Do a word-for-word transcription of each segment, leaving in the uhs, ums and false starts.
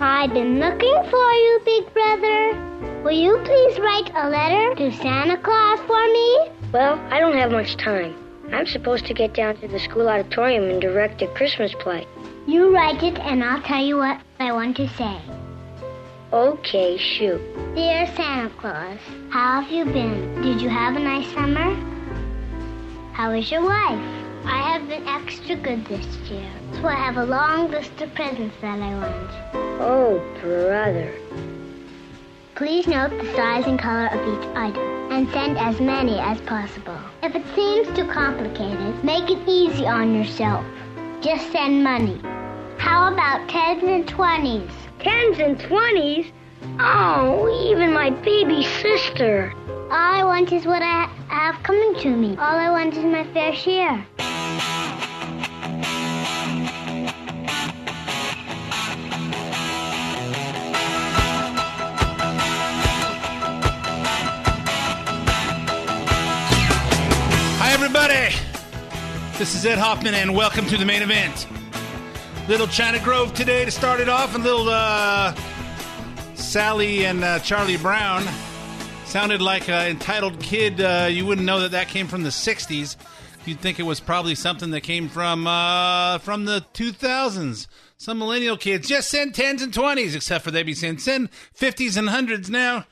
I've been looking for you, Big Brother. Will you please write a letter to Santa Claus for me? Well, I don't have much time. I'm supposed to get down to the school auditorium and direct a Christmas play. You write it and I'll tell you what I want to say. Okay, shoot. Dear Santa Claus, how have you been? Did you have a nice summer? How is your wife? I have been extra good this year, so I have a long list of presents that I want. Oh, brother. Please note the size and color of each item, and send as many as possible. If it seems too complicated, make it easy on yourself. Just send money. How about tens and twenties? Tens and twenties? Oh, even my baby sister. All I want is what I have coming to me. All I want is my fair share. Hi, everybody. This is Ed Hoffman, and welcome to the main event. Little China Grove today to start it off, and little uh, Sally and uh, Charlie Brown. Sounded like an entitled kid. Uh, you wouldn't know that that came from the sixties. You'd think it was probably something that came from uh, from the two thousands. Some millennial kids just send tens and twenties, except for they'd be saying send fifties and hundreds now.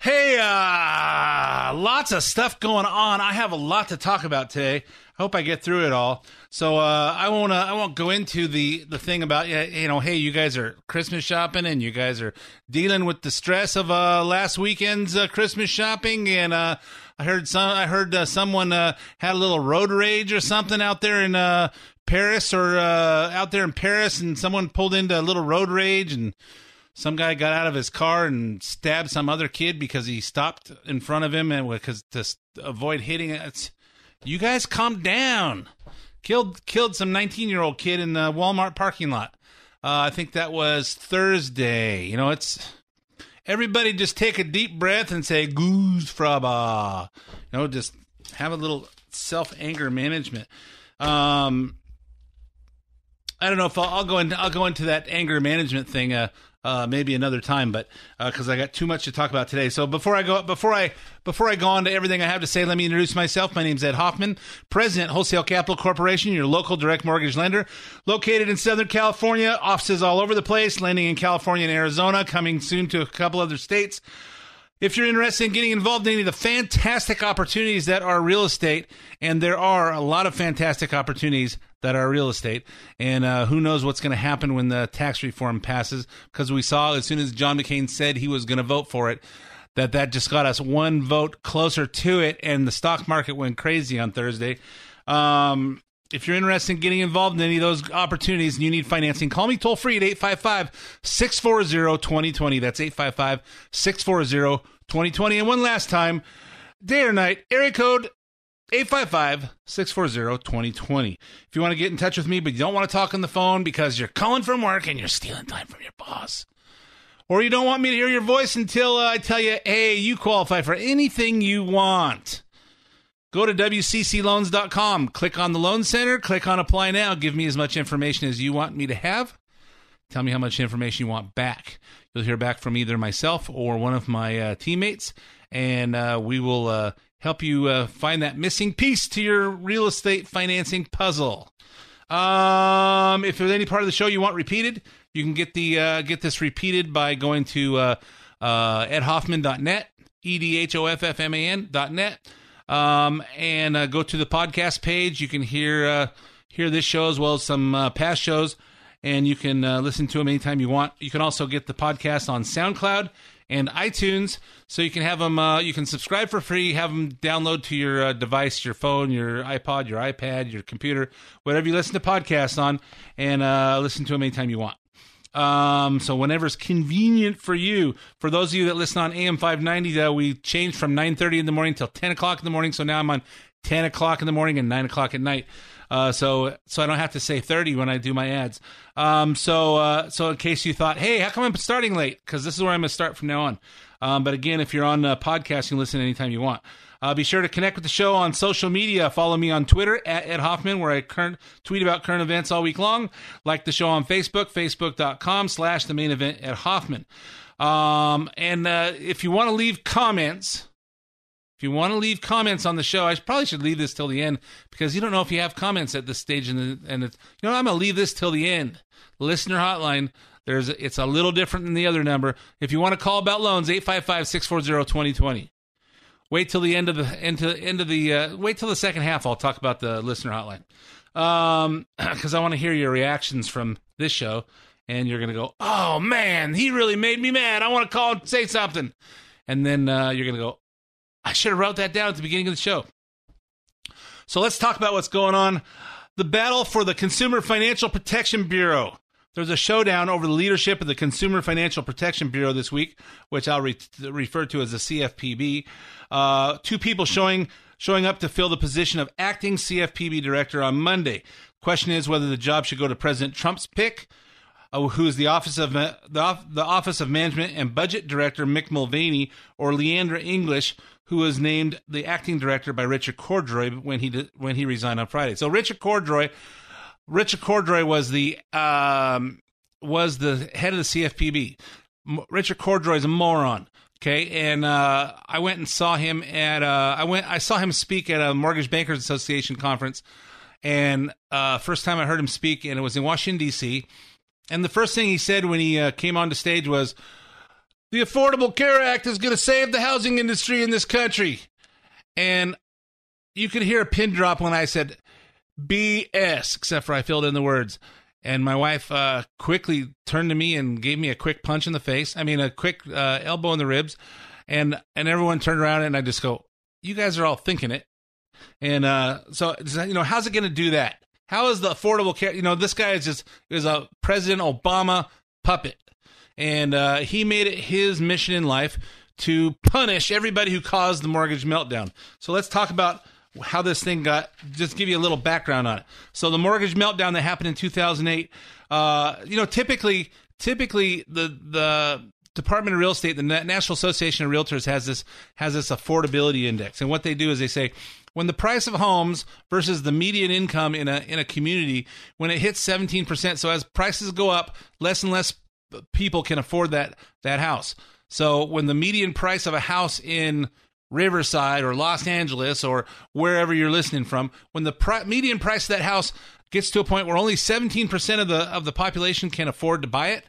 Hey, uh, lots of stuff going on. I have a lot to talk about today. I hope I get through it all. So uh, I won't. Uh, I won't go into the, the thing about you know. Hey, you guys are Christmas shopping, and you guys are dealing with the stress of uh, last weekend's uh, Christmas shopping. And uh, I heard some. I heard uh, someone uh, had a little road rage or something out there in uh, Paris, or uh, out there in Paris, and someone pulled into a little road rage, and some guy got out of his car and stabbed some other kid because he stopped in front of him and because to avoid hitting it. You guys calm down. Killed killed some nineteen-year-old kid in the Walmart parking lot. Uh, I think that was Thursday. You know, it's everybody just take a deep breath and say, goose fraba. You know, just have a little self-anger management. Um, I don't know if I'll, I'll go into I'll go into that anger management thing uh, uh, maybe another time, but because uh, I got too much to talk about today. So before I go before I before I go on to everything I have to say, let me introduce myself. My name is Ed Hoffman, President, Wholesale Capital Corporation, your local direct mortgage lender, located in Southern California, offices all over the place, lending in California and Arizona, coming soon to a couple other states. If you're interested in getting involved in any of the fantastic opportunities that are real estate, and there are a lot of fantastic opportunities that are real estate, and uh, who knows what's going to happen when the tax reform passes, because we saw as soon as John McCain said he was going to vote for it, that that just got us one vote closer to it, and the stock market went crazy on Thursday. Um, if you're interested in getting involved in any of those opportunities and you need financing, call me toll-free at eight five five, six four zero, two zero two zero. That's eight five five, six four zero, two zero two zero. twenty twenty. And one last time, day or night, area code eight five five, six four zero, two zero two zero. If you want to get in touch with me, but you don't want to talk on the phone because you're calling from work and you're stealing time from your boss, or you don't want me to hear your voice until uh, I tell you, hey, you qualify for anything you want, go to W C C loans dot com, click on the Loan Center, click on Apply Now, give me as much information as you want me to have. Tell me how much information you want back. You'll hear back from either myself or one of my uh, teammates, and uh, we will uh, help you uh, find that missing piece to your real estate financing puzzle. Um, if there's any part of the show you want repeated, you can get the uh, get this repeated by going to uh, uh, ed hoffman dot net, E D H O F F M A N dot net, um, and uh, go to the podcast page. You can hear uh, hear this show as well as some uh, past shows. And you can uh, listen to them anytime you want. You can also get the podcast on SoundCloud and iTunes, so you can have them. Uh, you can subscribe for free, have them download to your uh, device, your phone, your iPod, your iPad, your computer, whatever you listen to podcasts on, and uh, listen to them anytime you want. Um, so whenever's convenient for you. For those of you that listen on A M five ninety, uh, we changed from nine thirty in the morning till ten o'clock in the morning. So now I'm on ten o'clock in the morning and nine o'clock at night. Uh, so so I don't have to say thirty when I do my ads. Um, so uh, so in case you thought, hey, how come I'm starting late? Because this is where I'm going to start from now on. Um, but again, if you're on the podcast, you can listen anytime you want. Uh, be sure to connect with the show on social media. Follow me on Twitter at Ed Hoffman, where I current, tweet about current events all week long. Like the show on Facebook, facebook.com slash the main event at Hoffman. Um, and uh, if you want to leave comments, if you want to leave comments on the show, I probably should leave this till the end because you don't know if you have comments at this stage. And and you know, I'm going to leave this till the end. Listener hotline. There's it's a little different than the other number. If you want to call about loans, eight five five, six four zero, two zero two zero. Wait till the end of the end to end of the uh, wait till the second half. I'll talk about the listener hotline because um, I want to hear your reactions from this show, and you're gonna go, "Oh man, he really made me mad. I want to call and say something," and then uh, you're gonna go, "I should have wrote that down at the beginning of the show." So let's talk about what's going on. The battle for the Consumer Financial Protection Bureau. There's a showdown over the leadership of the Consumer Financial Protection Bureau this week, which I'll re- refer to as the C F P B. Uh, two people showing showing up to fill the position of acting C F P B director on Monday. Question is whether the job should go to President Trump's pick, uh, who is the office of uh, the, the Office of Management and Budget Director Mick Mulvaney, or Leandra English, who was named the acting director by Richard Cordray when he did, when he resigned on Friday. So Richard Cordray. Richard Cordray was the um, was the head of the C F P B. M- Richard Cordray is a moron. Okay, and uh, I went and saw him at uh, I went I saw him speak at a Mortgage Bankers Association conference, and uh, first time I heard him speak, and it was in Washington D C. And the first thing he said when he uh, came onto stage was, "The Affordable Care Act is going to save the housing industry in this country," and you could hear a pin drop when I said B S, except for I filled in the words. And my wife uh, quickly turned to me and gave me a quick punch in the face. I mean, a quick uh, elbow in the ribs. And and everyone turned around and I just go, you guys are all thinking it. And uh, so, you know, how's it going to do that? How is the affordable care? You know, this guy is just is a President Obama puppet. And uh, he made it his mission in life to punish everybody who caused the mortgage meltdown. So let's talk about how this thing got, just give you a little background on it. So the mortgage meltdown that happened in two thousand eight, uh, you know, typically, typically the, the Department of Real Estate, the National Association of Realtors has this, has this affordability index. And what they do is they say, when the price of homes versus the median income in a, in a community, when it hits seventeen percent, so as prices go up, less and less people can afford that, that house. So when the median price of a house in Riverside or Los Angeles or wherever you're listening from, when the pri- median price of that house gets to a point where only seventeen percent of the of the population can afford to buy it,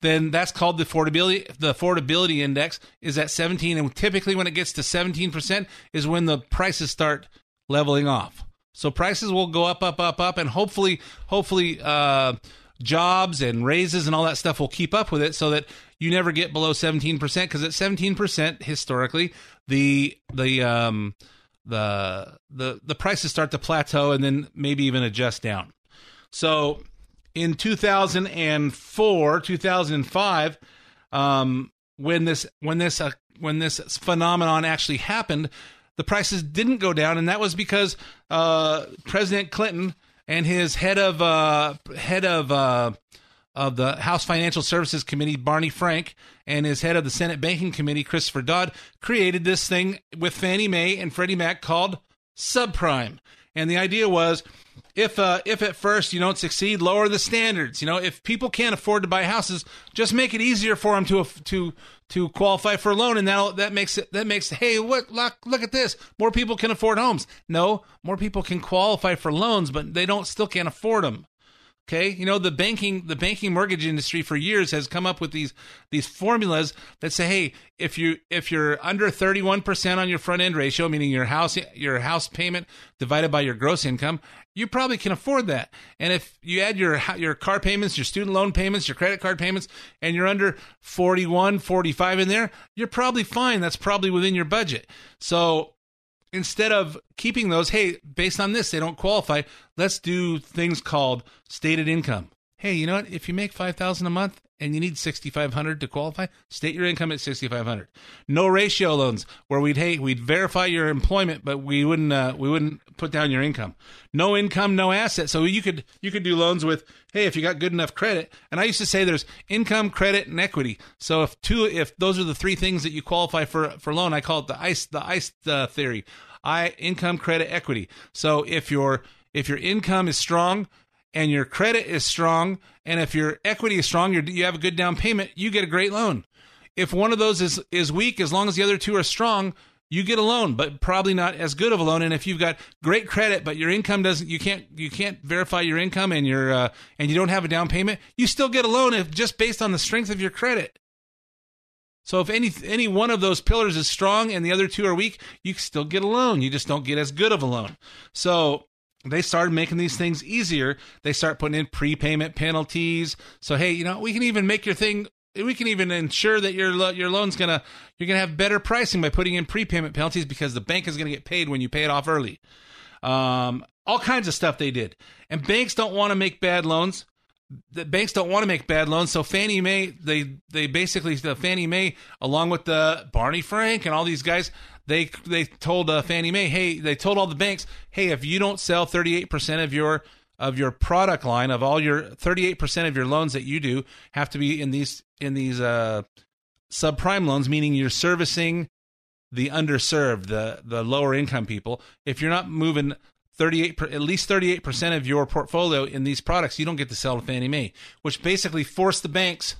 then that's called the affordability the affordability index is at seventeen, and typically when it gets to seventeen percent is when the prices start leveling off. So prices will go up, up, up, up, and hopefully hopefully uh, jobs and raises and all that stuff will keep up with it so that you never get below seventeen percent, because at seventeen percent historically, the the um the the the prices start to plateau and then maybe even adjust down. So in two thousand four, two thousand five, um when this when this uh, when this phenomenon actually happened, the prices didn't go down, and that was because uh, President Clinton and his head of uh, head of uh, of the House Financial Services Committee, Barney Frank, and his head of the Senate Banking Committee, Christopher Dodd, created this thing with Fannie Mae and Freddie Mac called subprime. And the idea was, if uh, if at first you don't succeed, lower the standards. You know, if people can't afford to buy houses, just make it easier for them to to to qualify for a loan, and that that makes it that makes hey, what look, look at this, more people can afford homes. No, more people can qualify for loans, but they don't still can't afford them. Okay, you know, the banking the banking mortgage industry for years has come up with these these formulas that say, hey, if you if you're under thirty-one percent on your front end ratio, meaning your house your house payment divided by your gross income, you probably can afford that. And if you add your your car payments, your student loan payments, your credit card payments, and you're under forty-one, forty-five in there, you're probably fine. That's probably within your budget. So instead of keeping those, hey, based on this, they don't qualify, let's do things called stated income. hey, you know what? If you make five thousand dollars a month and you need six thousand five hundred dollars to qualify, state your income at six thousand five hundred dollars. No ratio loans where we'd hey we'd verify your employment, but we wouldn't uh, we wouldn't put down your income. No income, no asset. So you could you could do loans with hey if you got good enough credit. And I used to say there's income, credit, and equity. So if two if those are the three things that you qualify for for loan, I call it the ICE the ICE uh, theory. I income, credit, equity. So if your if your income is strong, and your credit is strong, and if your equity is strong, you're, you have a good down payment, you get a great loan. If one of those is, is weak, as long as the other two are strong, you get a loan, but probably not as good of a loan. And if you've got great credit, but your income doesn't, you can't you can't verify your income, and your uh, and you don't have a down payment, you still get a loan if just based on the strength of your credit. So if any any one of those pillars is strong and the other two are weak, you still get a loan. You just don't get as good of a loan. So they started making these things easier. They start putting in prepayment penalties. So, hey, you know, we can even make your thing, we can even ensure that your lo- your loan's going to, you're going to have better pricing by putting in prepayment penalties because the bank is going to get paid when you pay it off early. Um, all kinds of stuff they did. And banks don't want to make bad loans. The banks don't want to make bad loans, so Fannie Mae, they they basically, the Fannie Mae, along with the Barney Frank and all these guys, they they told uh, Fannie Mae, hey, they told all the banks, hey, if you don't sell thirty-eight percent of your of your product line, of all your thirty-eight percent of your loans that you do have to be in these in these uh, subprime loans, meaning you're servicing the underserved, the the lower income people. If you're not moving Thirty-eight, at least thirty-eight percent of your portfolio in these products, you don't get to sell to Fannie Mae, which basically forced the banks,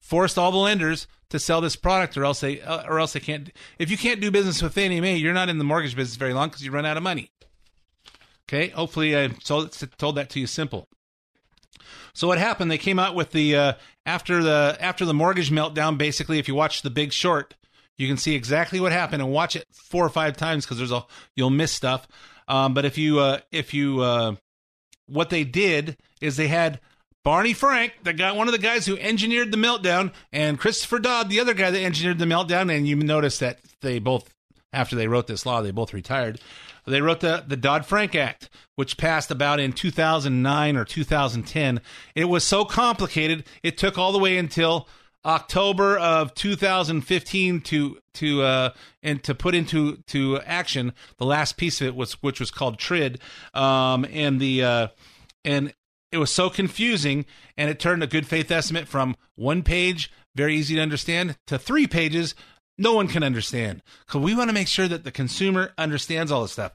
forced all the lenders to sell this product, or else they, or else they can't. If you can't do business with Fannie Mae, you're not in the mortgage business very long because you run out of money. Okay, hopefully I told, told that to you simple. So what happened? They came out with the uh, after the after the mortgage meltdown. Basically, if you watch The Big Short, you can see exactly what happened, and watch it four or five times because there's a you'll miss stuff. Um, but if you, uh, if you, uh, what they did is they had Barney Frank, the guy, one of the guys who engineered the meltdown, and Christopher Dodd, the other guy that engineered the meltdown. And you notice that they both, after they wrote this law, they both retired. They wrote the, the Dodd-Frank Act, which passed about in two thousand nine or two thousand ten. It was so complicated, it took all the way until October of two thousand fifteen to to uh, and to put into to action the last piece of it, was which was called TRID, um, and the uh, and it was so confusing, and it turned a good faith estimate from one page, very easy to understand, to three pages, no one can understand. Because we want to make sure that the consumer understands all this stuff.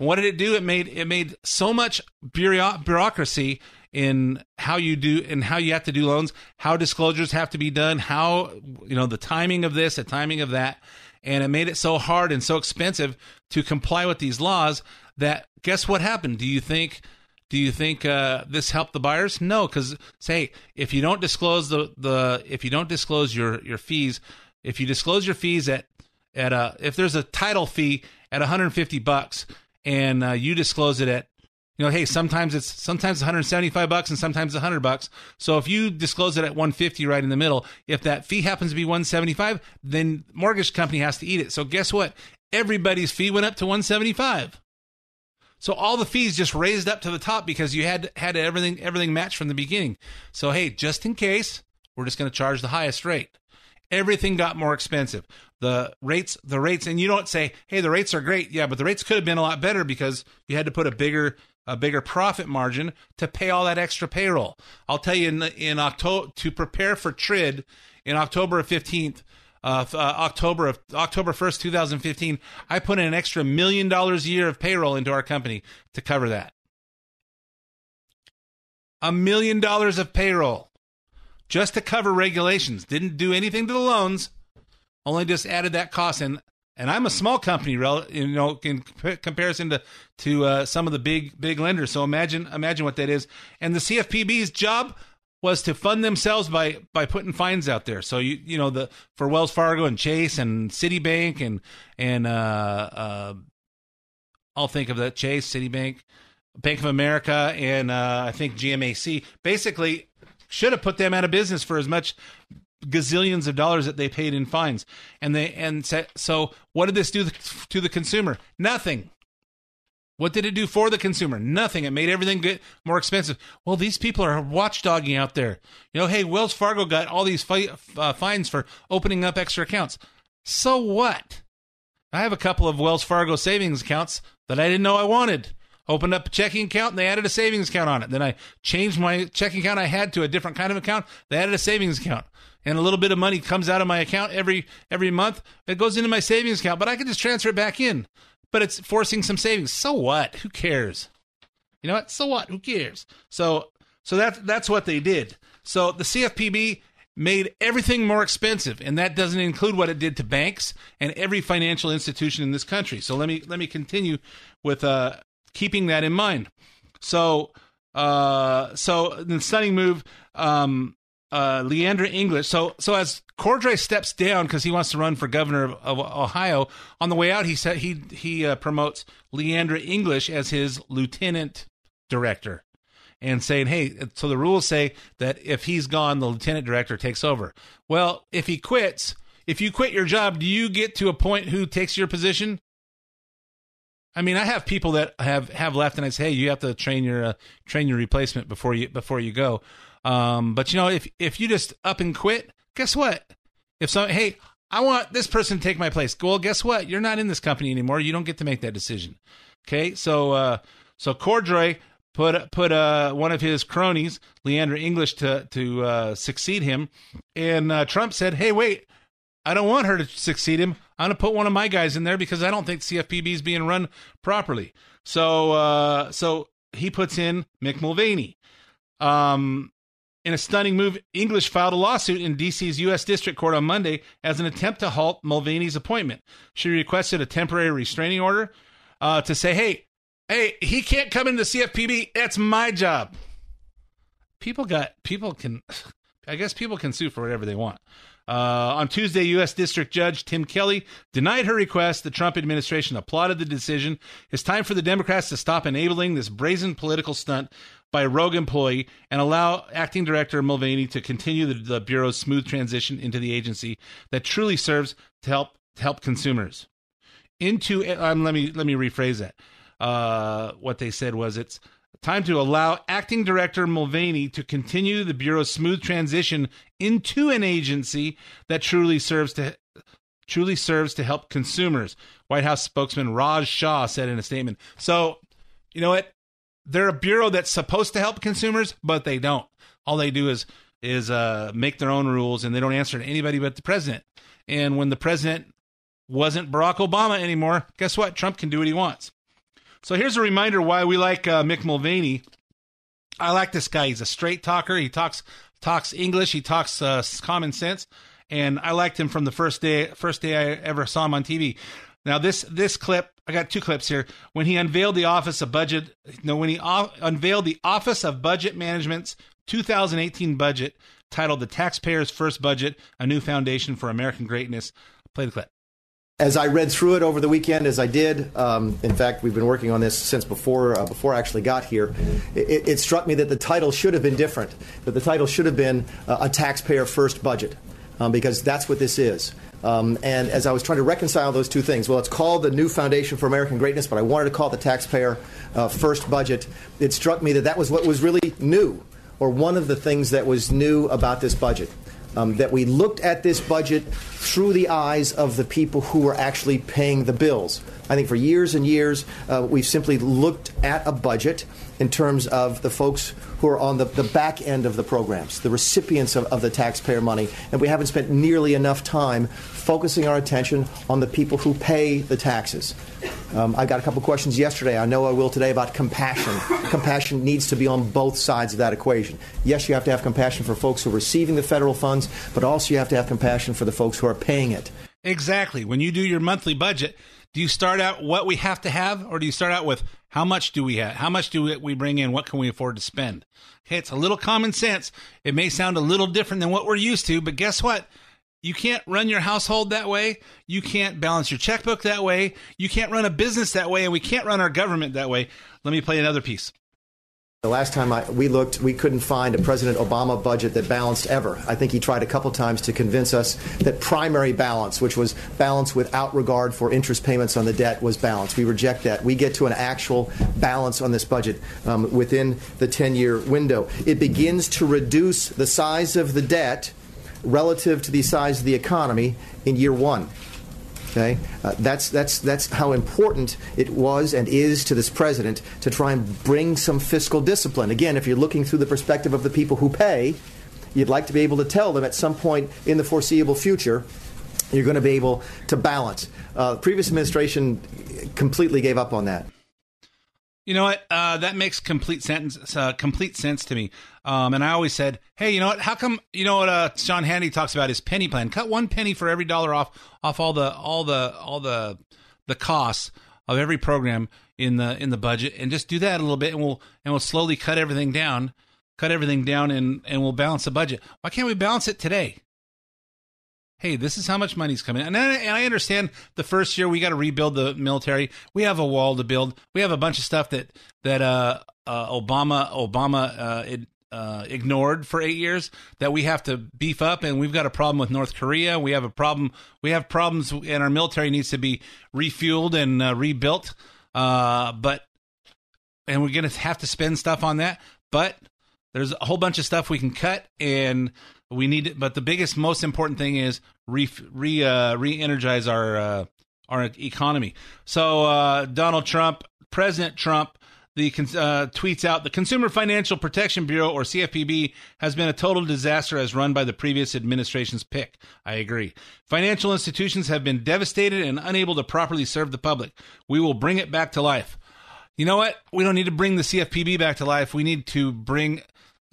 And what did it do? It made it made so much bureaucracy in how you do and how you have to do loans, how disclosures have to be done, how, you know, the timing of this, the timing of that. And it made it so hard and so expensive to comply with these laws that guess what happened? Do you think, do you think uh, this helped the buyers? No. 'Cause say, if you don't disclose the, the, if you don't disclose your, your fees, if you disclose your fees at, at a, if there's a title fee at one hundred fifty bucks and uh, you disclose it at, you know, hey, sometimes it's sometimes one hundred seventy-five bucks and sometimes one hundred bucks. So if you disclose it at one hundred fifty right in the middle, if that fee happens to be one hundred seventy-five, then mortgage company has to eat it. So guess what? Everybody's fee went up to one hundred seventy-five. So all the fees just raised up to the top because you had had everything everything matched from the beginning. So hey, just in case, we're just going to charge the highest rate. Everything got more expensive. The rates, the rates, and you don't say, hey, the rates are great. Yeah, but the rates could have been a lot better because you had to put a bigger a bigger profit margin to pay all that extra payroll. I'll tell you in, in October, to prepare for TRID in October of fifteenth, uh, uh, October of October first, two thousand fifteen, I put in an extra million dollars a year of payroll into our company to cover that. A million dollars of payroll just to cover regulations. Didn't do anything to the loans, only just added that cost in. And I'm a small company, you know, in comparison to to uh, some of the big big lenders. So imagine imagine what that is. And the C F P B's job was to fund themselves by by putting fines out there. So you you know the for Wells Fargo and Chase and Citibank and and uh, uh, I'll think of that Chase, Citibank, Bank of America, and uh, I think G M A C basically should have put them out of business for as much gazillions of dollars that they paid in fines. And they and so what did this do to the consumer? Nothing. What did it do for the consumer? Nothing. It made everything get more expensive. Well, these people are watchdogging out there. You know, hey, Wells Fargo got all these fi- uh, fines for opening up extra accounts. So what? I have a couple of Wells Fargo savings accounts that I didn't know I wanted. Opened up a checking account, and they added a savings account on it. Then I changed my checking account I had to a different kind of account. They added a savings account. And a little bit of money comes out of my account every every month. It goes into my savings account, but I can just transfer it back in. But it's forcing some savings. So what? Who cares? You know what? So what? Who cares? So so that, that's what they did. So the C F P B made everything more expensive, and that doesn't include what it did to banks and every financial institution in this country. So let me let me continue with uh, keeping that in mind. So uh, so the stunning move, um, uh, Leandra English. So so as Cordray steps down because he wants to run for governor of, of Ohio, on the way out he said he he uh, promotes Leandra English as his lieutenant director. And saying, hey, so the rules say that if he's gone, the lieutenant director takes over. Well, if he quits, if you quit your job, do you get to appoint who takes your position? I mean, I have people that have, have left, and I say, hey, you have to train your uh, train your replacement before you before you go. Um, but you know, if if you just up and quit, guess what? If some, hey, I want this person to take my place. Well, guess what? You're not in this company anymore. You don't get to make that decision. Okay, so uh, so Cordray put put uh, one of his cronies, Leandra English, to to uh, succeed him. And uh, Trump said, hey, wait, I don't want her to succeed him. I'm going to put one of my guys in there because I don't think C F P B is being run properly. So uh, so he puts in Mick Mulvaney. Um, in a stunning move, English filed a lawsuit in D C's U S District Court on Monday as an attempt to halt Mulvaney's appointment. She requested a temporary restraining order uh, to say, hey, Hey, he can't come into C F P B. That's my job. People got people can, I guess people can sue for whatever they want. Uh, on Tuesday, U S District Judge Tim Kelly denied her request. The Trump administration applauded the decision. It's time for the Democrats to stop enabling this brazen political stunt by a rogue employee and allow Acting Director Mulvaney to continue the, the Bureau's smooth transition into the agency that truly serves to help to help consumers. Into um, let me let me rephrase that. Uh, what they said was it's time to allow Acting Director Mulvaney to continue the Bureau's smooth transition into an agency that truly serves to truly serves to help consumers, White House spokesman Raj Shah said in a statement. So, you know what? They're a bureau that's supposed to help consumers, but they don't. All they do is is uh, make their own rules, and they don't answer to anybody but the president. And when the president wasn't Barack Obama anymore, guess what? Trump can do what he wants. So here's a reminder why we like uh, Mick Mulvaney. I like this guy. He's a straight talker. He talks talks English. He talks uh, common sense, and I liked him from the first day first day I ever saw him on T V. Now this this clip, I got two clips here. When he unveiled the office of budget, no, when he o- unveiled the Office of Budget Management's two thousand eighteen budget titled "The Taxpayer's First Budget: A New Foundation for American Greatness." Play the clip. As I read through it over the weekend, as I did, um, in fact, we've been working on this since before uh, before I actually got here, it, it struck me that the title should have been different, that the title should have been uh, A Taxpayer First Budget, um, because that's what this is. Um, and as I was trying to reconcile those two things, well, it's called the New Foundation for American Greatness, but I wanted to call it the Taxpayer uh, First Budget. It struck me that that was what was really new, or one of the things that was new about this budget. Um, that we looked at this budget through the eyes of the people who were actually paying the bills. I think for years and years, uh, we've simply looked at a budget in terms of the folks who are on the, the back end of the programs, the recipients of, of the taxpayer money, and we haven't spent nearly enough time focusing our attention on the people who pay the taxes. Um, I got a couple questions yesterday, I know I will today, about compassion. Compassion needs to be on both sides of that equation. Yes, you have to have compassion for folks who are receiving the federal funds, but also you have to have compassion for the folks who are paying it. Exactly. When you do your monthly budget, do you start out what we have to have, or do you start out with how much do we have? How much do we bring in? What can we afford to spend? Okay, it's a little common sense. It may sound a little different than what we're used to, but guess what? You can't run your household that way. You can't balance your checkbook that way. You can't run a business that way, and we can't run our government that way. Let me play another piece. The last time I, we looked, we couldn't find a President Obama budget that balanced ever. I think he tried a couple times to convince us that primary balance, which was balance without regard for interest payments on the debt, was balanced. We reject that. We get to an actual balance on this budget um, within the ten-year window. It begins to reduce the size of the debt relative to the size of the economy in year one. Okay, uh, that's that's that's how important it was and is to this president to try and bring some fiscal discipline. Again, if you're looking through the perspective of the people who pay, you'd like to be able to tell them at some point in the foreseeable future, you're going to be able to balance. Uh, the previous administration completely gave up on that. You know what? Uh, that makes complete sense. Uh, complete sense to me. Um, and I always said, hey, you know what? How come? You know what? Uh, Sean Hannity talks about his penny plan. Cut one penny for every dollar off. Off all the all the all the the costs of every program in the in the budget, and just do that a little bit, and we'll and we'll slowly cut everything down, cut everything down, and and we'll balance the budget. Why can't we balance it today? Hey, this is how much money's coming, and I, and I understand the first year we got to rebuild the military. We have a wall to build. We have a bunch of stuff that that uh, uh, Obama Obama uh, it, Uh, ignored for eight years that we have to beef up, and we've got a problem with North Korea. We have a problem. We have problems, and our military needs to be refueled and uh, rebuilt. Uh, but and we're going to have to spend stuff on that. But there's a whole bunch of stuff we can cut, and we need. But the biggest, most important thing is re re uh, re-energize our uh, our economy. So uh, Donald Trump, President Trump. The uh, tweets out, the Consumer Financial Protection Bureau, or C F P B, has been a total disaster as run by the previous administration's pick. I agree. Financial institutions have been devastated and unable to properly serve the public. We will bring it back to life. You know what? We don't need to bring the C F P B back to life. We need to bring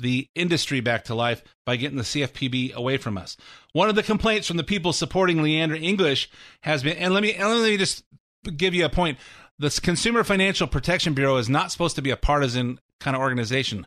the industry back to life by getting the C F P B away from us. One of the complaints from the people supporting Leandra English has been, and let me, and let me just give you a point. The Consumer Financial Protection Bureau is not supposed to be a partisan kind of organization,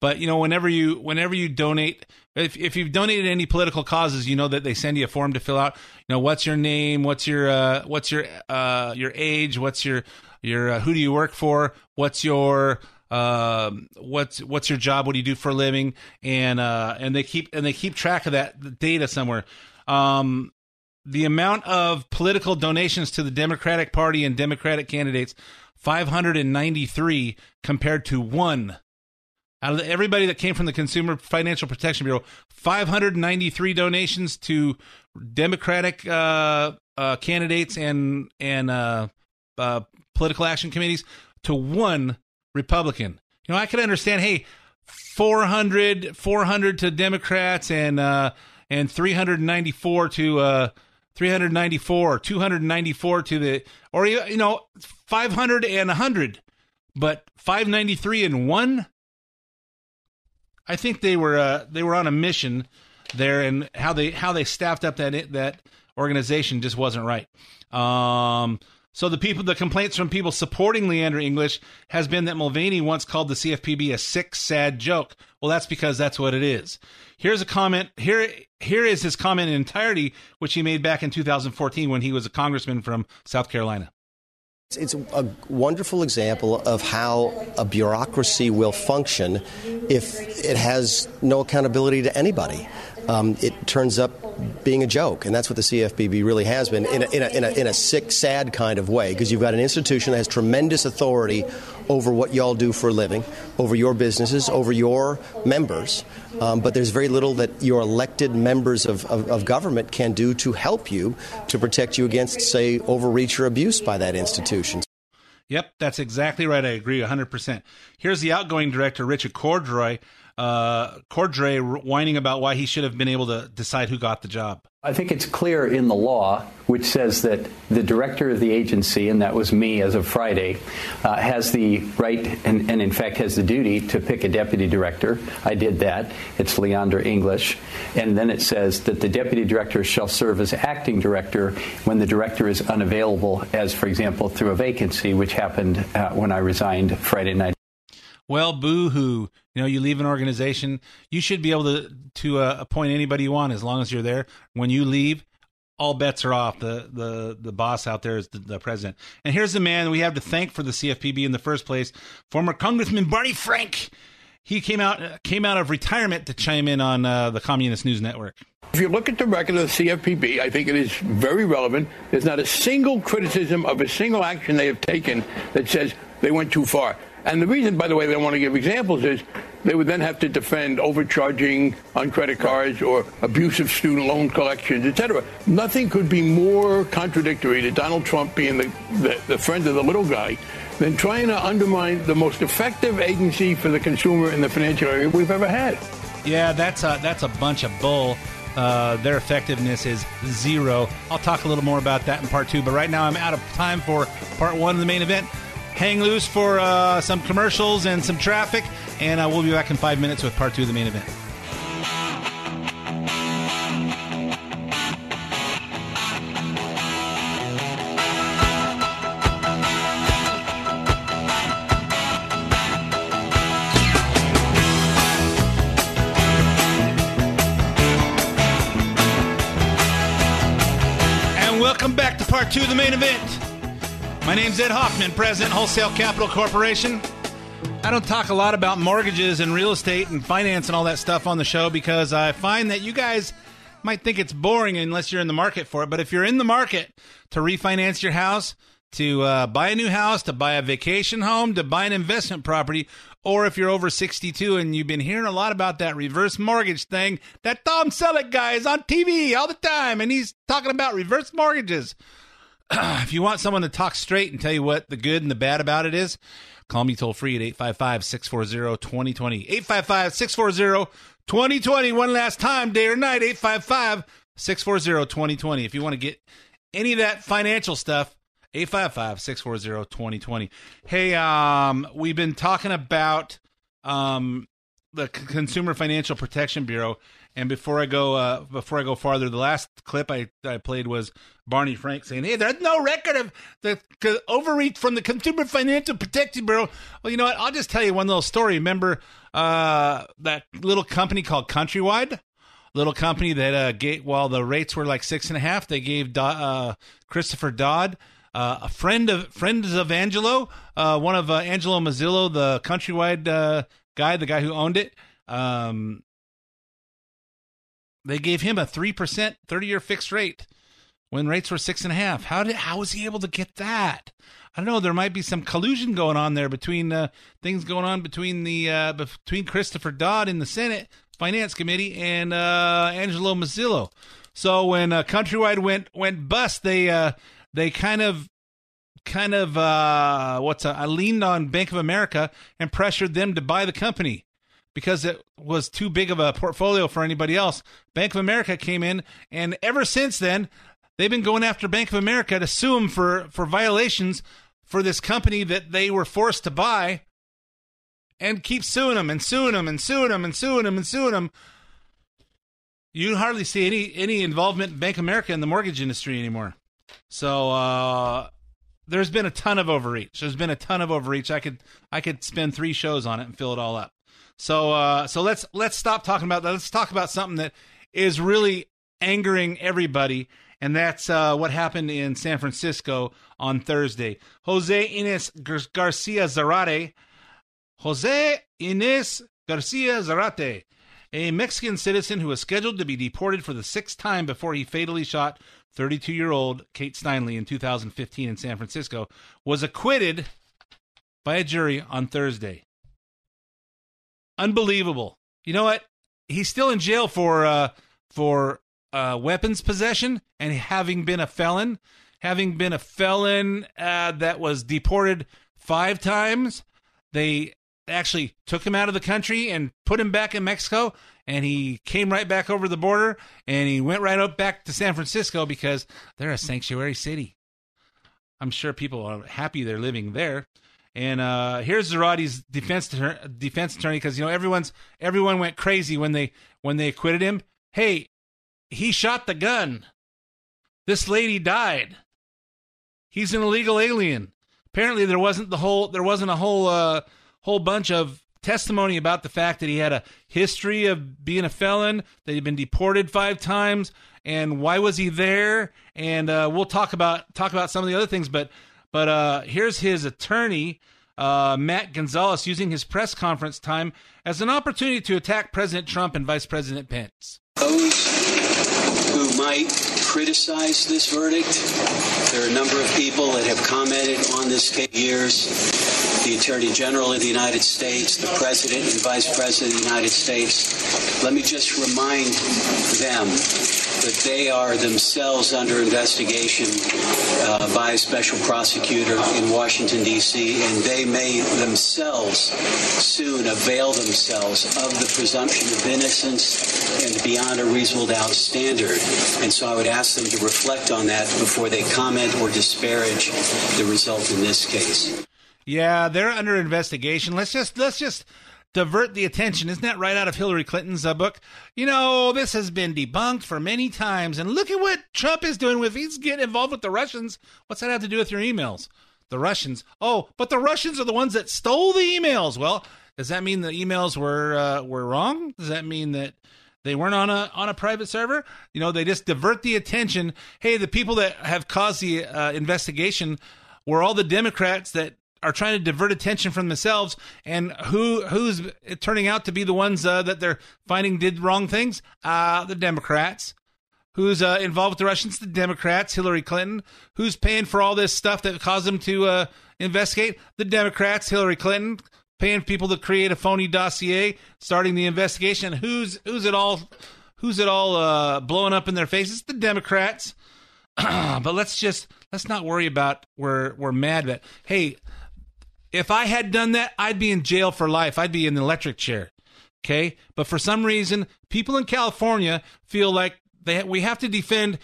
but you know, whenever you whenever you donate, if if you've donated any political causes, you know that they send you a form to fill out. You know, what's your name? What's your uh, what's your uh, your age? What's your your uh, who do you work for? What's your um uh, what's what's your job? What do you do for a living? And uh, and they keep and they keep track of that data somewhere. Um, The amount of political donations to the Democratic Party and Democratic candidates, five hundred ninety-three compared to one. Out of the, everybody that came from the Consumer Financial Protection Bureau, five hundred ninety-three donations to Democratic uh, uh, candidates and, and uh, uh, political action committees to one Republican. You know, I could understand, hey, four hundred, four hundred to Democrats and uh, and three hundred ninety-four to... Uh, three hundred ninety-four, two hundred ninety-four to the, or, you know, five hundred and one hundred, but five ninety-three and one. I think they were uh, they were on a mission there, and how they how they staffed up that that organization just wasn't right. Um, so the people the complaints from people supporting Leandra English has been that Mulvaney once called the C F P B a sick, sad joke. Well, that's because that's what it is. Here's a comment. Here, here is his comment in entirety, which he made back in two thousand fourteen when he was a congressman from South Carolina. It's a wonderful example of how a bureaucracy will function if it has no accountability to anybody. Um, it turns up being a joke, and that's what the C F P B really has been, in a, in a, in a, in a sick, sad kind of way, because you've got an institution that has tremendous authority over what y'all do for a living, over your businesses, over your members, um, but there's very little that your elected members of, of, of government can do to help you, to protect you against, say, overreach or abuse by that institution. Yep, that's exactly right. I agree one hundred percent. Here's the outgoing director, Richard Cordray, Uh, Cordray whining about why he should have been able to decide who got the job. I think it's clear in the law, which says that the director of the agency, and that was me as of Friday, uh, has the right and, and in fact has the duty to pick a deputy director. I did that. It's Leandra English. And then it says that the deputy director shall serve as acting director when the director is unavailable, as, for example, through a vacancy, which happened uh, when I resigned Friday night. Well, boo-hoo. You know, you leave an organization, you should be able to to uh, appoint anybody you want as long as you're there. When you leave, all bets are off. The the the boss out there is the, the president. And here's the man we have to thank for the C F P B in the first place, former Congressman Barney Frank. He came out came out of retirement to chime in on uh, the Communist News Network. If you look at the record of the C F P B, I think it is very relevant. There's not a single criticism of a single action they have taken that says they went too far. And the reason, by the way, they want to give examples is they would then have to defend overcharging on credit cards or abusive student loan collections, et cetera. Nothing could be more contradictory to Donald Trump being the, the, the friend of the little guy than trying to undermine the most effective agency for the consumer in the financial area we've ever had. Yeah, that's a, that's a bunch of bull. Uh, their effectiveness is zero. I'll talk a little more about that in part two, but right now I'm out of time for part one of the main event. Hang loose for uh, some commercials and some traffic, and uh, we'll be back in five minutes with part two of the main event. And welcome back to part two of the main event. My name's Ed Hoffman, President, Wholesale Capital Corporation. I don't talk a lot about mortgages and real estate and finance and all that stuff on the show because I find that you guys might think it's boring unless you're in the market for it. But if you're in the market to refinance your house, to uh, buy a new house, to buy a vacation home, to buy an investment property, or if you're over sixty-two and you've been hearing a lot about that reverse mortgage thing, that Tom Selleck guy is on T V all the time and he's talking about reverse mortgages. If you want someone to talk straight and tell you what the good and the bad about it is, call me toll-free at eight five five, six four zero, two zero two zero. eight five five, six four zero, two zero two zero. One last time, day or night, eight five five, six four zero, two zero two zero. If you want to get any of that financial stuff, eight five five, six four zero, two zero two zero. Hey, um, we've been talking about um, the Consumer Financial Protection Bureau. And before I go, uh, before I go farther, the last clip I, I played was Barney Frank saying, "Hey, there's no record of the overreach from the Consumer Financial Protection Bureau." Well, you know what? I'll just tell you one little story. Remember uh, that little company called Countrywide, little company that uh, gave, while the rates were like six and a half, they gave Do- uh, Christopher Dodd, uh, a friend of friends of Angelo, uh, one of uh, Angelo Mozilo, the Countrywide uh, guy, the guy who owned it. Um, They gave him a three percent thirty-year fixed rate when rates were six and a half. How did how was he able to get that? I don't know. There might be some collusion going on there between uh, things going on between the uh, between Christopher Dodd in the Senate Finance Committee and uh, Angelo Mozilo. So when uh, Countrywide went went bust, they uh, they kind of kind of uh, what's a, I leaned on Bank of America and pressured them to buy the company, because it was too big of a portfolio for anybody else. Bank of America came in, and ever since then, they've been going after Bank of America to sue them for, for violations for this company that they were forced to buy, and keep suing them and suing them and suing them and suing them and suing them. You hardly see any, any involvement in Bank of America in the mortgage industry anymore. So uh, there's been a ton of overreach. There's been a ton of overreach. I could I could spend three shows on it and fill it all up. So, uh, so let's let's stop talking about that. Let's talk about something that is really angering everybody, and that's uh, what happened in San Francisco on Thursday. Jose Ines Garcia Zarate, Jose Ines Garcia Zarate, a Mexican citizen who was scheduled to be deported for the sixth time before he fatally shot thirty-two-year-old Kate Steinle in two thousand fifteen in San Francisco, was acquitted by a jury on Thursday. Unbelievable. You know what? He's still in jail for uh, for uh, weapons possession and having been a felon, having been a felon uh, that was deported five times. They actually took him out of the country and put him back in Mexico, and he came right back over the border, and he went right up back to San Francisco because they're a sanctuary city. I'm sure people are happy they're living there. And uh, here's Zarate's defense defense attorney, because you know everyone's everyone went crazy when they when they acquitted him. Hey, he shot the gun. This lady died. He's an illegal alien. Apparently, there wasn't the whole there wasn't a whole uh, whole bunch of testimony about the fact that he had a history of being a felon, that he'd been deported five times, and why was he there? And uh, we'll talk about talk about some of the other things. But but uh, here's his attorney, uh, Matt Gonzalez, using his press conference time as an opportunity to attack President Trump and Vice President Pence. Those who might criticize this verdict, there are a number of people that have commented on this case for years. The Attorney General of the United States, the President and Vice President of the United States. Let me just remind them that they are themselves under investigation uh, by a special prosecutor in Washington, D C, and they may themselves soon avail themselves of the presumption of innocence and beyond a reasonable doubt standard. And so I would ask them to reflect on that before they comment or disparage the result in this case. Yeah, they're under investigation. Let's just let's just divert the attention. Isn't that right out of Hillary Clinton's uh, book? You know, this has been debunked for many times. And look at what Trump is doing with. He's getting involved with the Russians. What's that have to do with your emails? The Russians. Oh, but the Russians are the ones that stole the emails. Well, does that mean the emails were uh, were wrong? Does that mean that they weren't on a on a private server? You know, they just divert the attention. Hey, the people that have caused the uh, investigation were all the Democrats that are trying to divert attention from themselves, and who who's turning out to be the ones uh, that they're finding did wrong things? Uh, the Democrats. Who's uh, involved with the Russians? The Democrats. Hillary Clinton. Who's paying for all this stuff that caused them to uh, investigate? The Democrats. Hillary Clinton. Paying people to create a phony dossier, starting the investigation. Who's who's it all? Who's it all uh, blowing up in their faces? The Democrats. But let's just let's not worry about we're we're mad at. Hey, if I had done that, I'd be in jail for life. I'd be in the electric chair. Okay? But for some reason, people in California feel like they we have to defend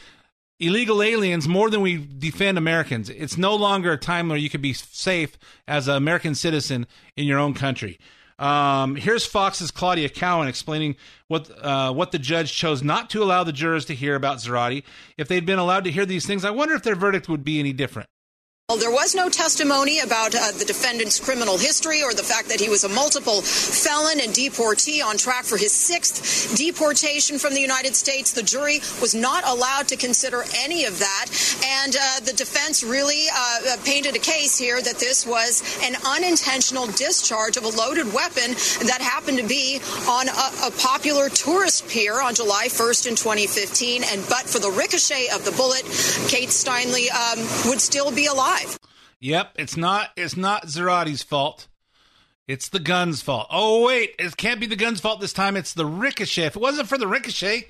illegal aliens more than we defend Americans. It's no longer a time where you could be safe as an American citizen in your own country. Um, here's Fox's Claudia Cowan explaining what uh, what the judge chose not to allow the jurors to hear about Zarate. If they'd been allowed to hear these things, I wonder if their verdict would be any different. Well, there was no testimony about uh, the defendant's criminal history or the fact that he was a multiple felon and deportee on track for his sixth deportation from the United States. The jury was not allowed to consider any of that. And uh, the defense really uh, painted a case here that this was an unintentional discharge of a loaded weapon that happened to be on a, a popular tourist pier on July first in twenty fifteen. And but for the ricochet of the bullet, Kate Steinle um, would still be alive. Yep, it's not it's not Zarate's fault. It's the gun's fault. Oh, wait, it can't be the gun's fault this time. It's the ricochet. If it wasn't for the ricochet,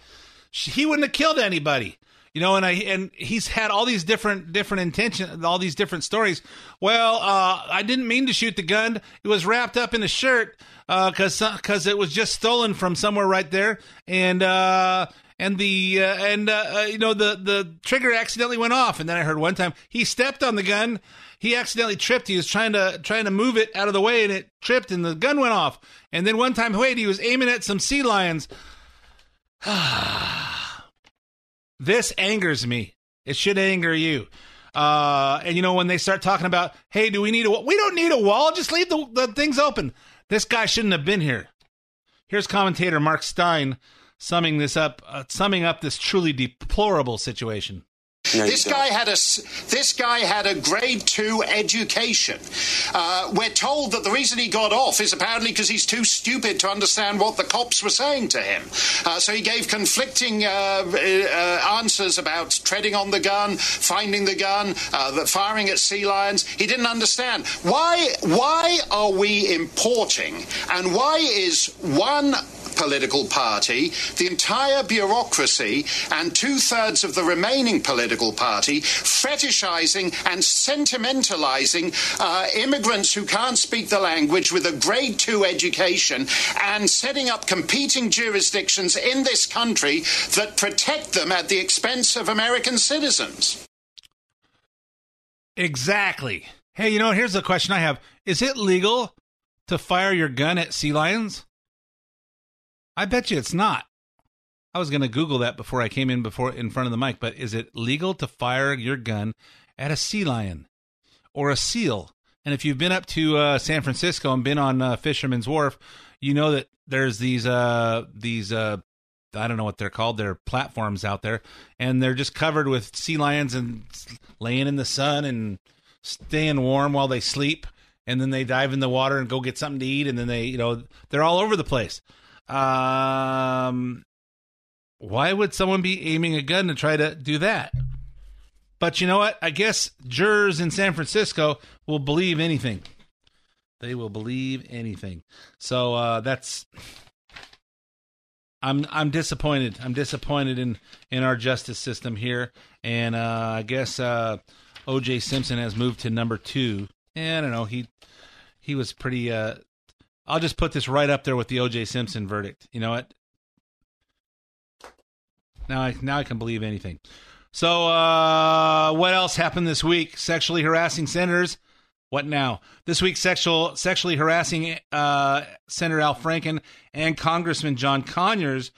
he wouldn't have killed anybody. You know, and I and he's had all these different different intentions, all these different stories. Well, uh, I didn't mean to shoot the gun. It was wrapped up in a shirt because uh, because it was just stolen from somewhere right there, and uh, and the uh, and uh, you know the the trigger accidentally went off. And then I heard one time he stepped on the gun. He accidentally tripped. He was trying to trying to move it out of the way, and it tripped, and the gun went off. And then one time, wait, he was aiming at some sea lions. This angers me. It should anger you. Uh, and, you know, when they start talking about, hey, do we need a wall? We don't need a wall. Just leave the, the things open. This guy shouldn't have been here. Here's commentator Mark Stein summing this up, uh, summing up this truly deplorable situation. No, this guy had a this guy had a grade two education. Uh, we're told that the reason he got off is apparently because he's too stupid to understand what the cops were saying to him. Uh, so he gave conflicting uh, uh, answers about treading on the gun, finding the gun, uh, that firing at sea lions. He didn't understand. Why? Why are we importing? And why is one political party, the entire bureaucracy, and two-thirds of the remaining political party fetishizing and sentimentalizing uh, immigrants who can't speak the language with a grade two education and setting up competing jurisdictions in this country that protect them at the expense of American citizens? Exactly. Hey, you know, here's the question I have. Is it legal to fire your gun at sea lions? I bet you it's not. I was going to Google that before I came in before in front of the mic, but is it legal to fire your gun at a sea lion or a seal? And if you've been up to uh, San Francisco and been on uh, Fisherman's Wharf, you know that there's these uh, these uh, I don't know what they're called. They're platforms out there, and they're just covered with sea lions and laying in the sun and staying warm while they sleep, and then they dive in the water and go get something to eat, and then they, you know, they're all over the place. Um, why would someone be aiming a gun to try to do that? But you know what? I guess jurors in San Francisco will believe anything. They will believe anything. So uh, that's I'm I'm disappointed. I'm disappointed in, in our justice system here, and uh, I guess uh, O J Simpson has moved to number two. Yeah, I don't know. He he was pretty. Uh, I'll just put this right up there with the O J Simpson verdict. You know what? Now I now I can believe anything. So uh, what else happened this week? Sexually harassing senators. What now? This week, sexual, sexually harassing uh, Senator Al Franken and Congressman John Conyers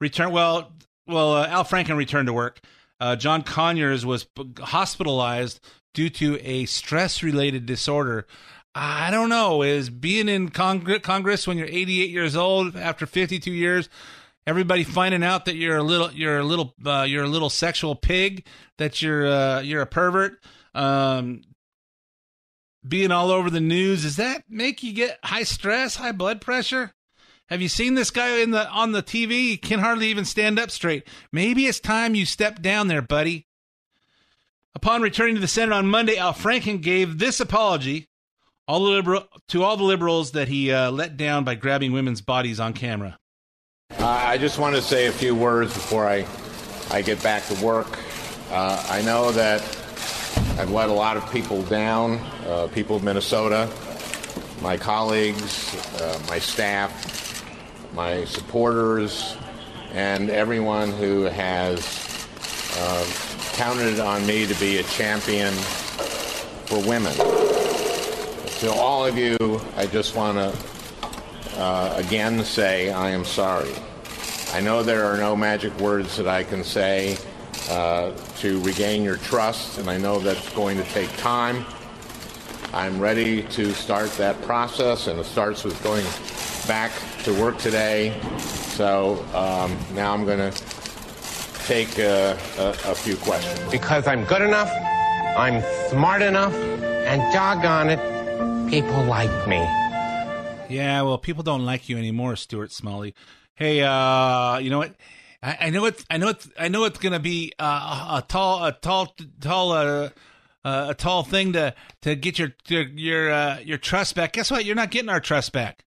returned. Well, well, uh, Al Franken returned to work. Uh, John Conyers was hospitalized due to a stress-related disorder. I don't know. Is being in Cong- Congress when you're eighty-eight years old after fifty-two years? Everybody finding out that you're a little, you're a little, uh, you're a little sexual pig. That you're, uh, you're a pervert. Um, being all over the news, does that make you get high stress, high blood pressure? Have you seen this guy in the on the T V? He can hardly even stand up straight. Maybe it's time you step down there, buddy. Upon returning to the Senate on Monday, Al Franken gave this apology all the liberal, to all the liberals that he uh, let down by grabbing women's bodies on camera. Uh, I just want to say a few words before I, I get back to work. Uh, I know that I've let a lot of people down, uh, people of Minnesota, my colleagues, uh, my staff, my supporters, and everyone who has uh, counted on me to be a champion for women. To all of you, I just want to Uh, again say I am sorry. I know there are no magic words that I can say uh, to regain your trust, and I know that's going to take time. I'm ready to start that process, and it starts with going back to work today. So um, now I'm going to take uh, a, a few questions. Because I'm good enough, I'm smart enough, and doggone it, people like me. Yeah, well, people don't like you anymore, Stuart Smalley. Hey, uh, you know what? I, I know it's, I know it's, I know it's gonna be uh, a tall, a tall, tall, uh, uh, a tall thing to to get your your your, uh, your trust back. Guess what? You're not getting our trust back.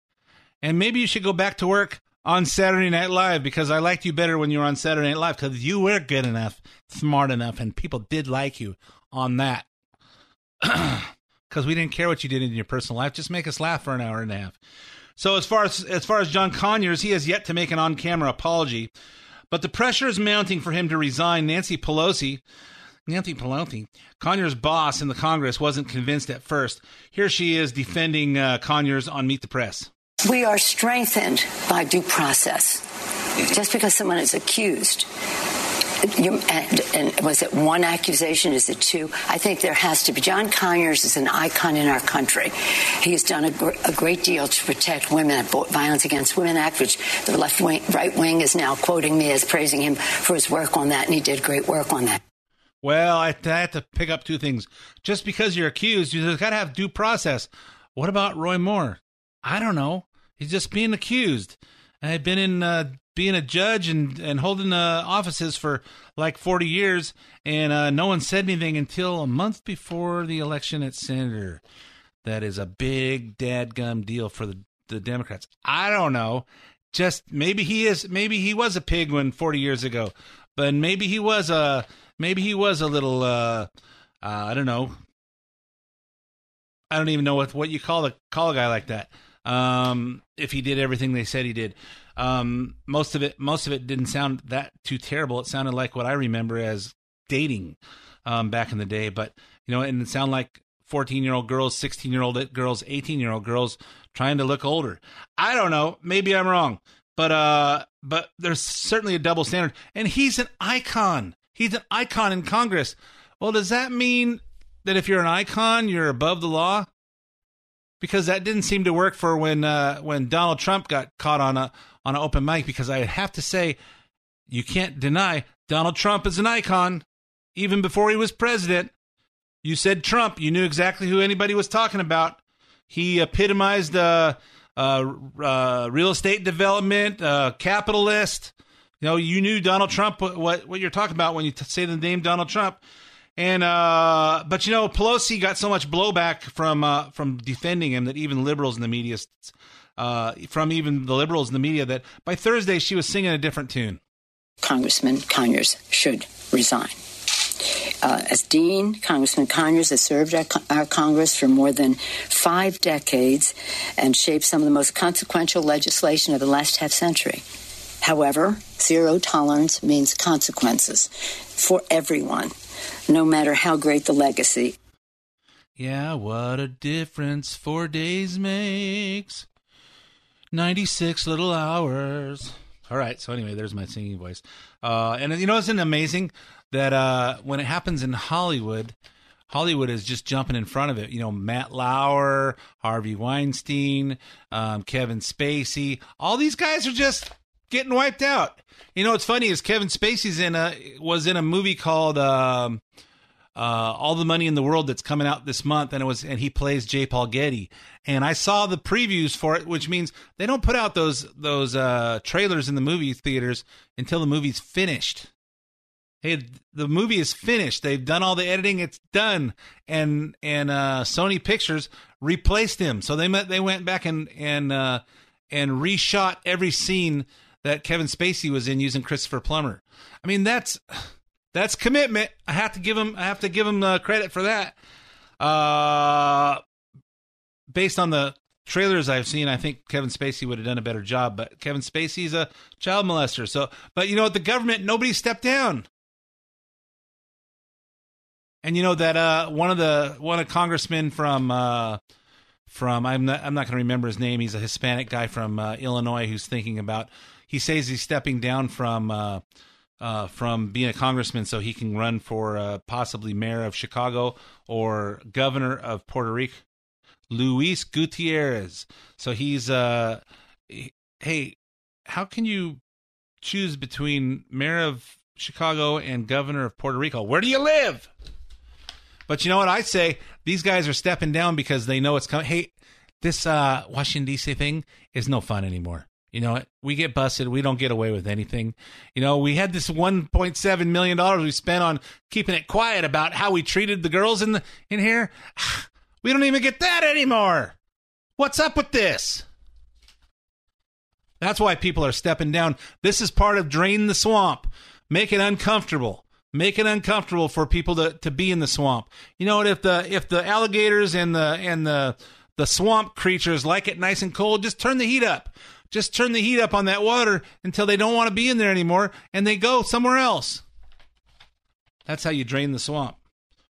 And maybe you should go back to work on Saturday Night Live, because I liked you better when you were on Saturday Night Live, because you were good enough, smart enough, and people did like you on that. Because we didn't care what you did in your personal life. Just make us laugh for an hour and a half. So as far as as far as John Conyers, he has yet to make an on-camera apology. But the pressure is mounting for him to resign. Nancy Pelosi, Nancy Pelosi, Conyers' boss in the Congress, wasn't convinced at first. Here she is defending uh, Conyers on Meet the Press. We are strengthened by due process. Just because someone is accused. You, and, and was it one accusation? Is it two? I think there has to be. John Conyers is an icon in our country. He has done a, gr- a great deal to protect women. Violence Against Women Act, which the left wing, right wing is now quoting me as praising him for his work on that, and he did great work on that. Well, I, I have to pick up two things. Just because you're accused, you've got to have due process. What about Roy Moore? I don't know. He's just being accused. I've been in... Uh, being a judge and, and holding uh, offices for like forty years, and uh, no one said anything until a month before the election at Senator. That is a big dadgum deal for the, the Democrats. I don't know. Just maybe he is. Maybe he was a pig when forty years ago, but maybe he was a maybe he was a little. Uh, uh, I don't know. I don't even know what what you call a call a guy like that. Um, if he did everything they said he did. Um, most of it, most of it didn't sound that too terrible. It sounded like what I remember as dating, um, back in the day, but you know, and it sounded like fourteen year old girls, sixteen year old girls, eighteen year old girls trying to look older. I don't know. Maybe I'm wrong, but, uh, but there's certainly a double standard, and he's an icon. He's an icon in Congress. Well, does that mean that if you're an icon, you're above the law? because that didn't seem to work for when uh, when Donald Trump got caught on a on an open mic. Because I have to say, you can't deny Donald Trump is an icon. Even before he was president, you said Trump, you knew exactly who anybody was talking about. He epitomized uh, uh, uh, real estate development, uh, capitalist. You know, you knew Donald Trump. What what you're talking about when you t- say the name Donald Trump. And uh, but you know, Pelosi got so much blowback from uh, from defending him that even liberals in the media, uh, from even the liberals in the media, that by Thursday she was singing a different tune. Congressman Conyers should resign. Uh, as dean, Congressman Conyers has served our, our Congress for more than five decades and shaped some of the most consequential legislation of the last half century. However, zero tolerance means consequences for everyone, no matter how great the legacy. Yeah, what a difference four days makes. ninety-six little hours. All right, so anyway, there's my singing voice. Uh, and you know, isn't it amazing that uh, when it happens in Hollywood, Hollywood is just jumping in front of it. You know, Matt Lauer, Harvey Weinstein, um, Kevin Spacey, all these guys are just getting wiped out. You know, what's funny is Kevin Spacey's in a was in a movie called um, uh, All the Money in the World that's coming out this month, and it was and he plays J. Paul Getty. And I saw the previews for it, which means they don't put out those those uh, trailers in the movie theaters until the movie's finished. Hey, the movie is finished. They've done all the editing; it's done. And and uh, Sony Pictures replaced him, so they met, they went back and and uh, and reshot every scene that Kevin Spacey was in using Christopher Plummer. I mean, that's that's commitment. I have to give him. I have to give him uh, credit for that. Uh, based on the trailers I've seen, I think Kevin Spacey would have done a better job. But Kevin Spacey's a child molester. So, but you know what? The government, nobody stepped down. And you know that uh, one of the one of congressmen from uh, from I'm not I'm not going to remember his name. He's a Hispanic guy from uh, Illinois who's thinking about. He says he's stepping down from uh, uh, from being a congressman so he can run for uh, possibly mayor of Chicago or governor of Puerto Rico, Luis Gutierrez. So he's, uh, hey, how can you choose between mayor of Chicago and governor of Puerto Rico? Where do you live? But you know what I say? These guys are stepping down because they know it's coming. Hey, this uh, Washington, D C thing is no fun anymore. You know, we get busted. We don't get away with anything. You know, we had this one point seven million dollars we spent on keeping it quiet about how we treated the girls in the in here. We don't even get that anymore. What's up with this? That's why people are stepping down. This is part of drain the swamp. Make it uncomfortable. Make it uncomfortable for people to, to be in the swamp. You know what? If the if the alligators and the and the the swamp creatures like it nice and cold, just turn the heat up. Just turn the heat up on that water until they don't want to be in there anymore, and they go somewhere else. That's how you drain the swamp,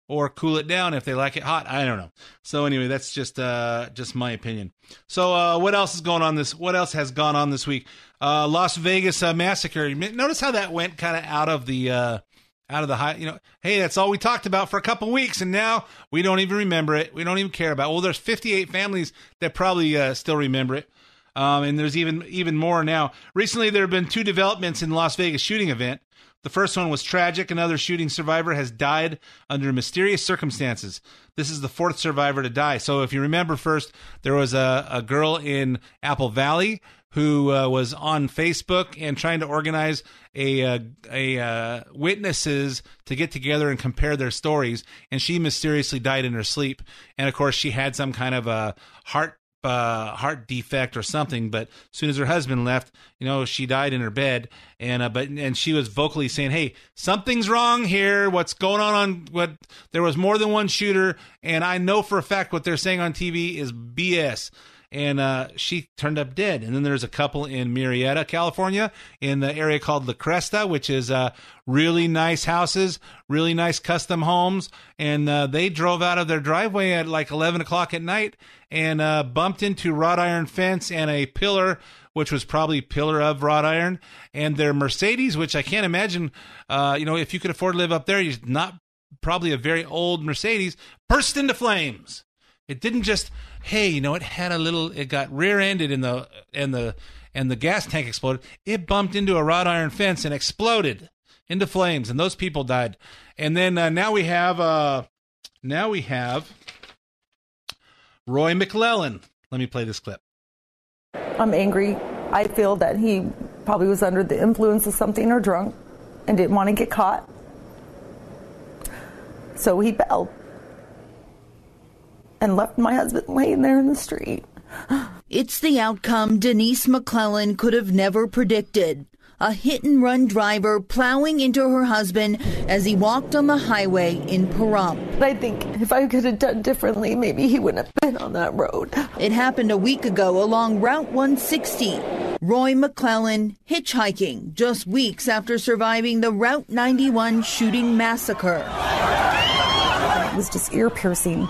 or cool it down if they like it hot. I don't know. So anyway, that's just uh, just my opinion. So uh, what else is going on this? What else has gone on this week? Uh, Las Vegas uh, massacre. Notice how that went kind of out of the uh, out of the high. You know, hey, that's all we talked about for a couple weeks, and now we don't even remember it. We don't even care about it. Well, there's fifty-eight families that probably uh, still remember it. Um, and there's even even more now. Recently, there have been two developments in the Las Vegas shooting event. The first one was tragic. Another shooting survivor has died under mysterious circumstances. This is the fourth survivor to die. So if you remember first, there was a, a girl in Apple Valley who uh, was on Facebook and trying to organize a, uh, a uh, witnesses to get together and compare their stories. And she mysteriously died in her sleep. And, of course, she had some kind of a heart Uh, heart defect or something, but as soon as her husband left, you know, she died in her bed, and uh, but and she was vocally saying, "Hey, something's wrong here. What's going on? On what? There was more than one shooter, and I know for a fact what they're saying on T V is B S." And uh, she turned up dead. And then there's a couple in Murrieta, California, in the area called La Cresta, which is uh, really nice houses, really nice custom homes. And uh, they drove out of their driveway at like eleven o'clock at night and uh, bumped into wrought iron fence and a pillar, which was probably pillar of wrought iron. And their Mercedes, which I can't imagine, uh, you know, if you could afford to live up there, you're not probably a very old Mercedes, burst into flames. It didn't just, hey, you know, it had a little, it got rear-ended in the, and the, and the gas tank exploded. It bumped into a wrought iron fence and exploded into flames, and those people died. And then uh, now we have, uh, now we have Roy McClellan. Let me play this clip. I'm angry. I feel that he probably was under the influence of something or drunk and didn't want to get caught. So he bailed and left my husband laying there in the street. It's the outcome Denise McClellan could have never predicted. A hit-and-run driver plowing into her husband as he walked on the highway in Pahrump. I think if I could have done differently, maybe he wouldn't have been on that road. It happened a week ago along Route one sixty. Roy McClellan hitchhiking just weeks after surviving the Route ninety-one shooting massacre. It was just ear-piercing.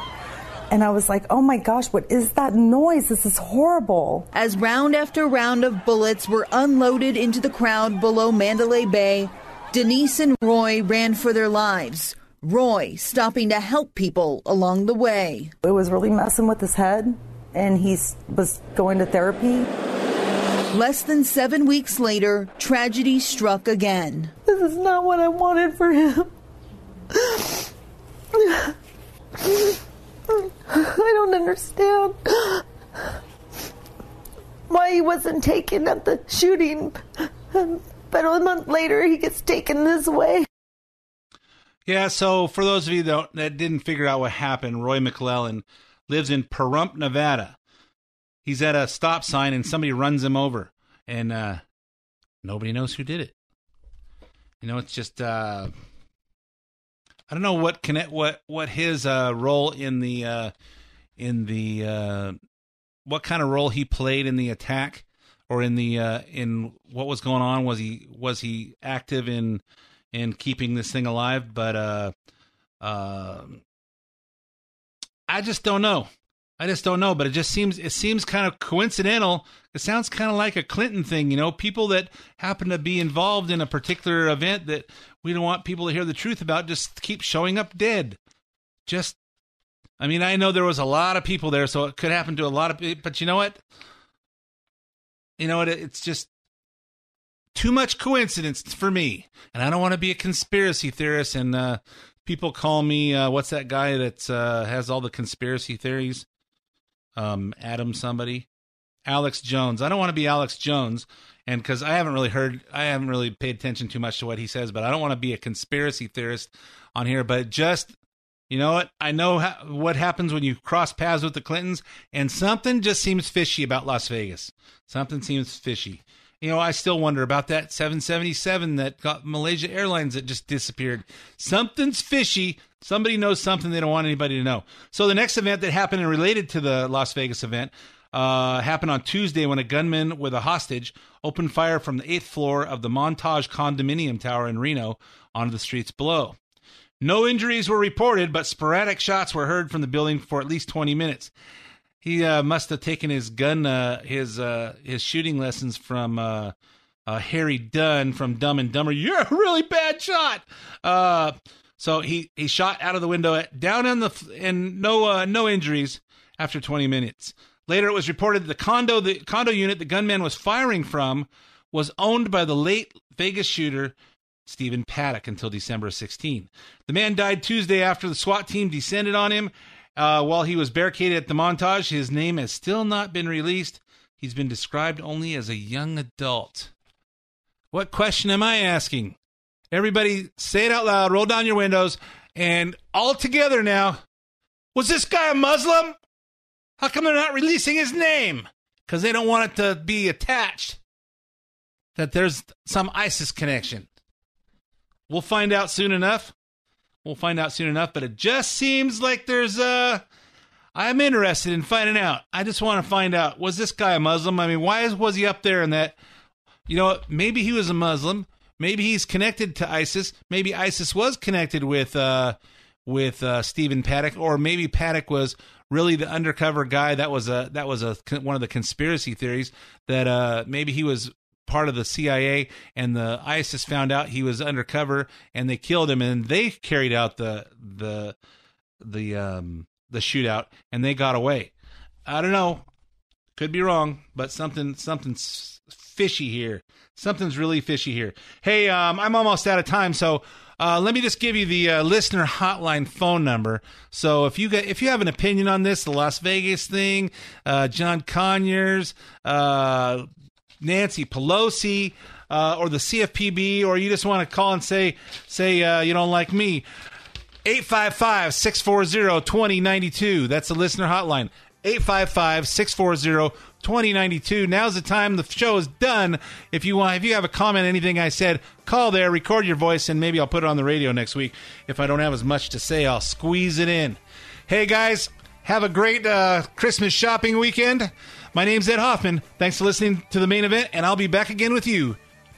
And I was like, oh my gosh, what is that noise? This is horrible. As round after round of bullets were unloaded into the crowd below Mandalay Bay, Denise and Roy ran for their lives. Roy stopping to help people along the way. It was really messing with his head, and he was going to therapy. Less than seven weeks later, tragedy struck again. This is not what I wanted for him. I don't understand why he wasn't taken at the shooting, but a month later he gets taken this way. Yeah, so for those of you that, that didn't figure out what happened, Roy McClellan lives in Pahrump, Nevada. He's at a stop sign and somebody runs him over, and uh, nobody knows who did it. You know, it's just... Uh, I don't know what connect what what his uh, role in the uh, in the uh, what kind of role he played in the attack or in the uh, in what was going on. Was he was he active in in keeping this thing alive? But uh, uh, I just don't know. I just don't know. But it just seems it seems kind of coincidental. It sounds kind of like a Clinton thing, you know, people that happen to be involved in a particular event that we don't want people to hear the truth about just keep showing up dead. Just, I mean, I know there was a lot of people there, so it could happen to a lot of people. But you know what? You know what? It's just too much coincidence for me. And I don't want to be a conspiracy theorist. And uh, people call me, uh, what's that guy that uh, has all the conspiracy theories? Um, Adam somebody, Alex Jones. I don't want to be Alex Jones, and because I haven't really heard, I haven't really paid attention too much to what he says, but I don't want to be a conspiracy theorist on here. But just, you know what? I know ha- what happens when you cross paths with the Clintons, and something just seems fishy about Las Vegas. Something seems fishy. You know, I still wonder about that seven seventy-seven that got Malaysia Airlines that just disappeared. Something's fishy. Somebody knows something they don't want anybody to know. So the next event that happened and related to the Las Vegas event uh, happened on Tuesday when a gunman with a hostage opened fire from the eighth floor of the Montage condominium tower in Reno onto the streets below. No injuries were reported, but sporadic shots were heard from the building for at least twenty minutes. He uh, must have taken his gun, uh, his uh, his shooting lessons from uh, uh, Harry Dunn from Dumb and Dumber. You're a really bad shot. Uh, so he, he shot out of the window at, down in the and no uh, no injuries after twenty minutes. Later, it was reported that the condo the condo unit the gunman was firing from was owned by the late Vegas shooter Stephen Paddock until December sixteenth. The man died Tuesday after the SWAT team descended on him. Uh, while he was barricaded at the Montage, his name has still not been released. He's been described only as a young adult. What question am I asking? Everybody say it out loud, roll down your windows, and all together now. Was this guy a Muslim? How come they're not releasing his name? Because they don't want it to be attached that there's some ISIS connection. We'll find out soon enough. We'll find out soon enough, but it just seems like there's a... I'm interested in finding out. I just want to find out, was this guy a Muslim? I mean, why is, was he up there in that? You know, maybe he was a Muslim. Maybe he's connected to ISIS. Maybe ISIS was connected with uh, with uh, Stephen Paddock, or maybe Paddock was really the undercover guy. That was a that was a one of the conspiracy theories that uh, maybe he was part of the C I A and the ISIS found out he was undercover and they killed him and they carried out the the the um the shootout, and they got away. I don't know. Could be wrong, but something something's fishy here. Something's really fishy here. Hey, um, I'm almost out of time, so uh, let me just give you the uh, listener hotline phone number. So if you get, if you have an opinion on this, the Las Vegas thing, uh, John Conyers, uh, Nancy Pelosi, uh, or the C F P B, or you just want to call and say say uh, you don't like me, eight five five, six four zero, two zero nine two. That's the listener hotline. eight five five, six four zero, two zero nine two. Now's the time. The show is done. If you want, if you have a comment, anything I said, call there, record your voice, and maybe I'll put it on the radio next week. If I don't have as much to say, I'll squeeze it in. Hey, guys, have a great uh, Christmas shopping weekend. My name's Ed Hoffman. Thanks for listening to The Main Event, and I'll be back again with you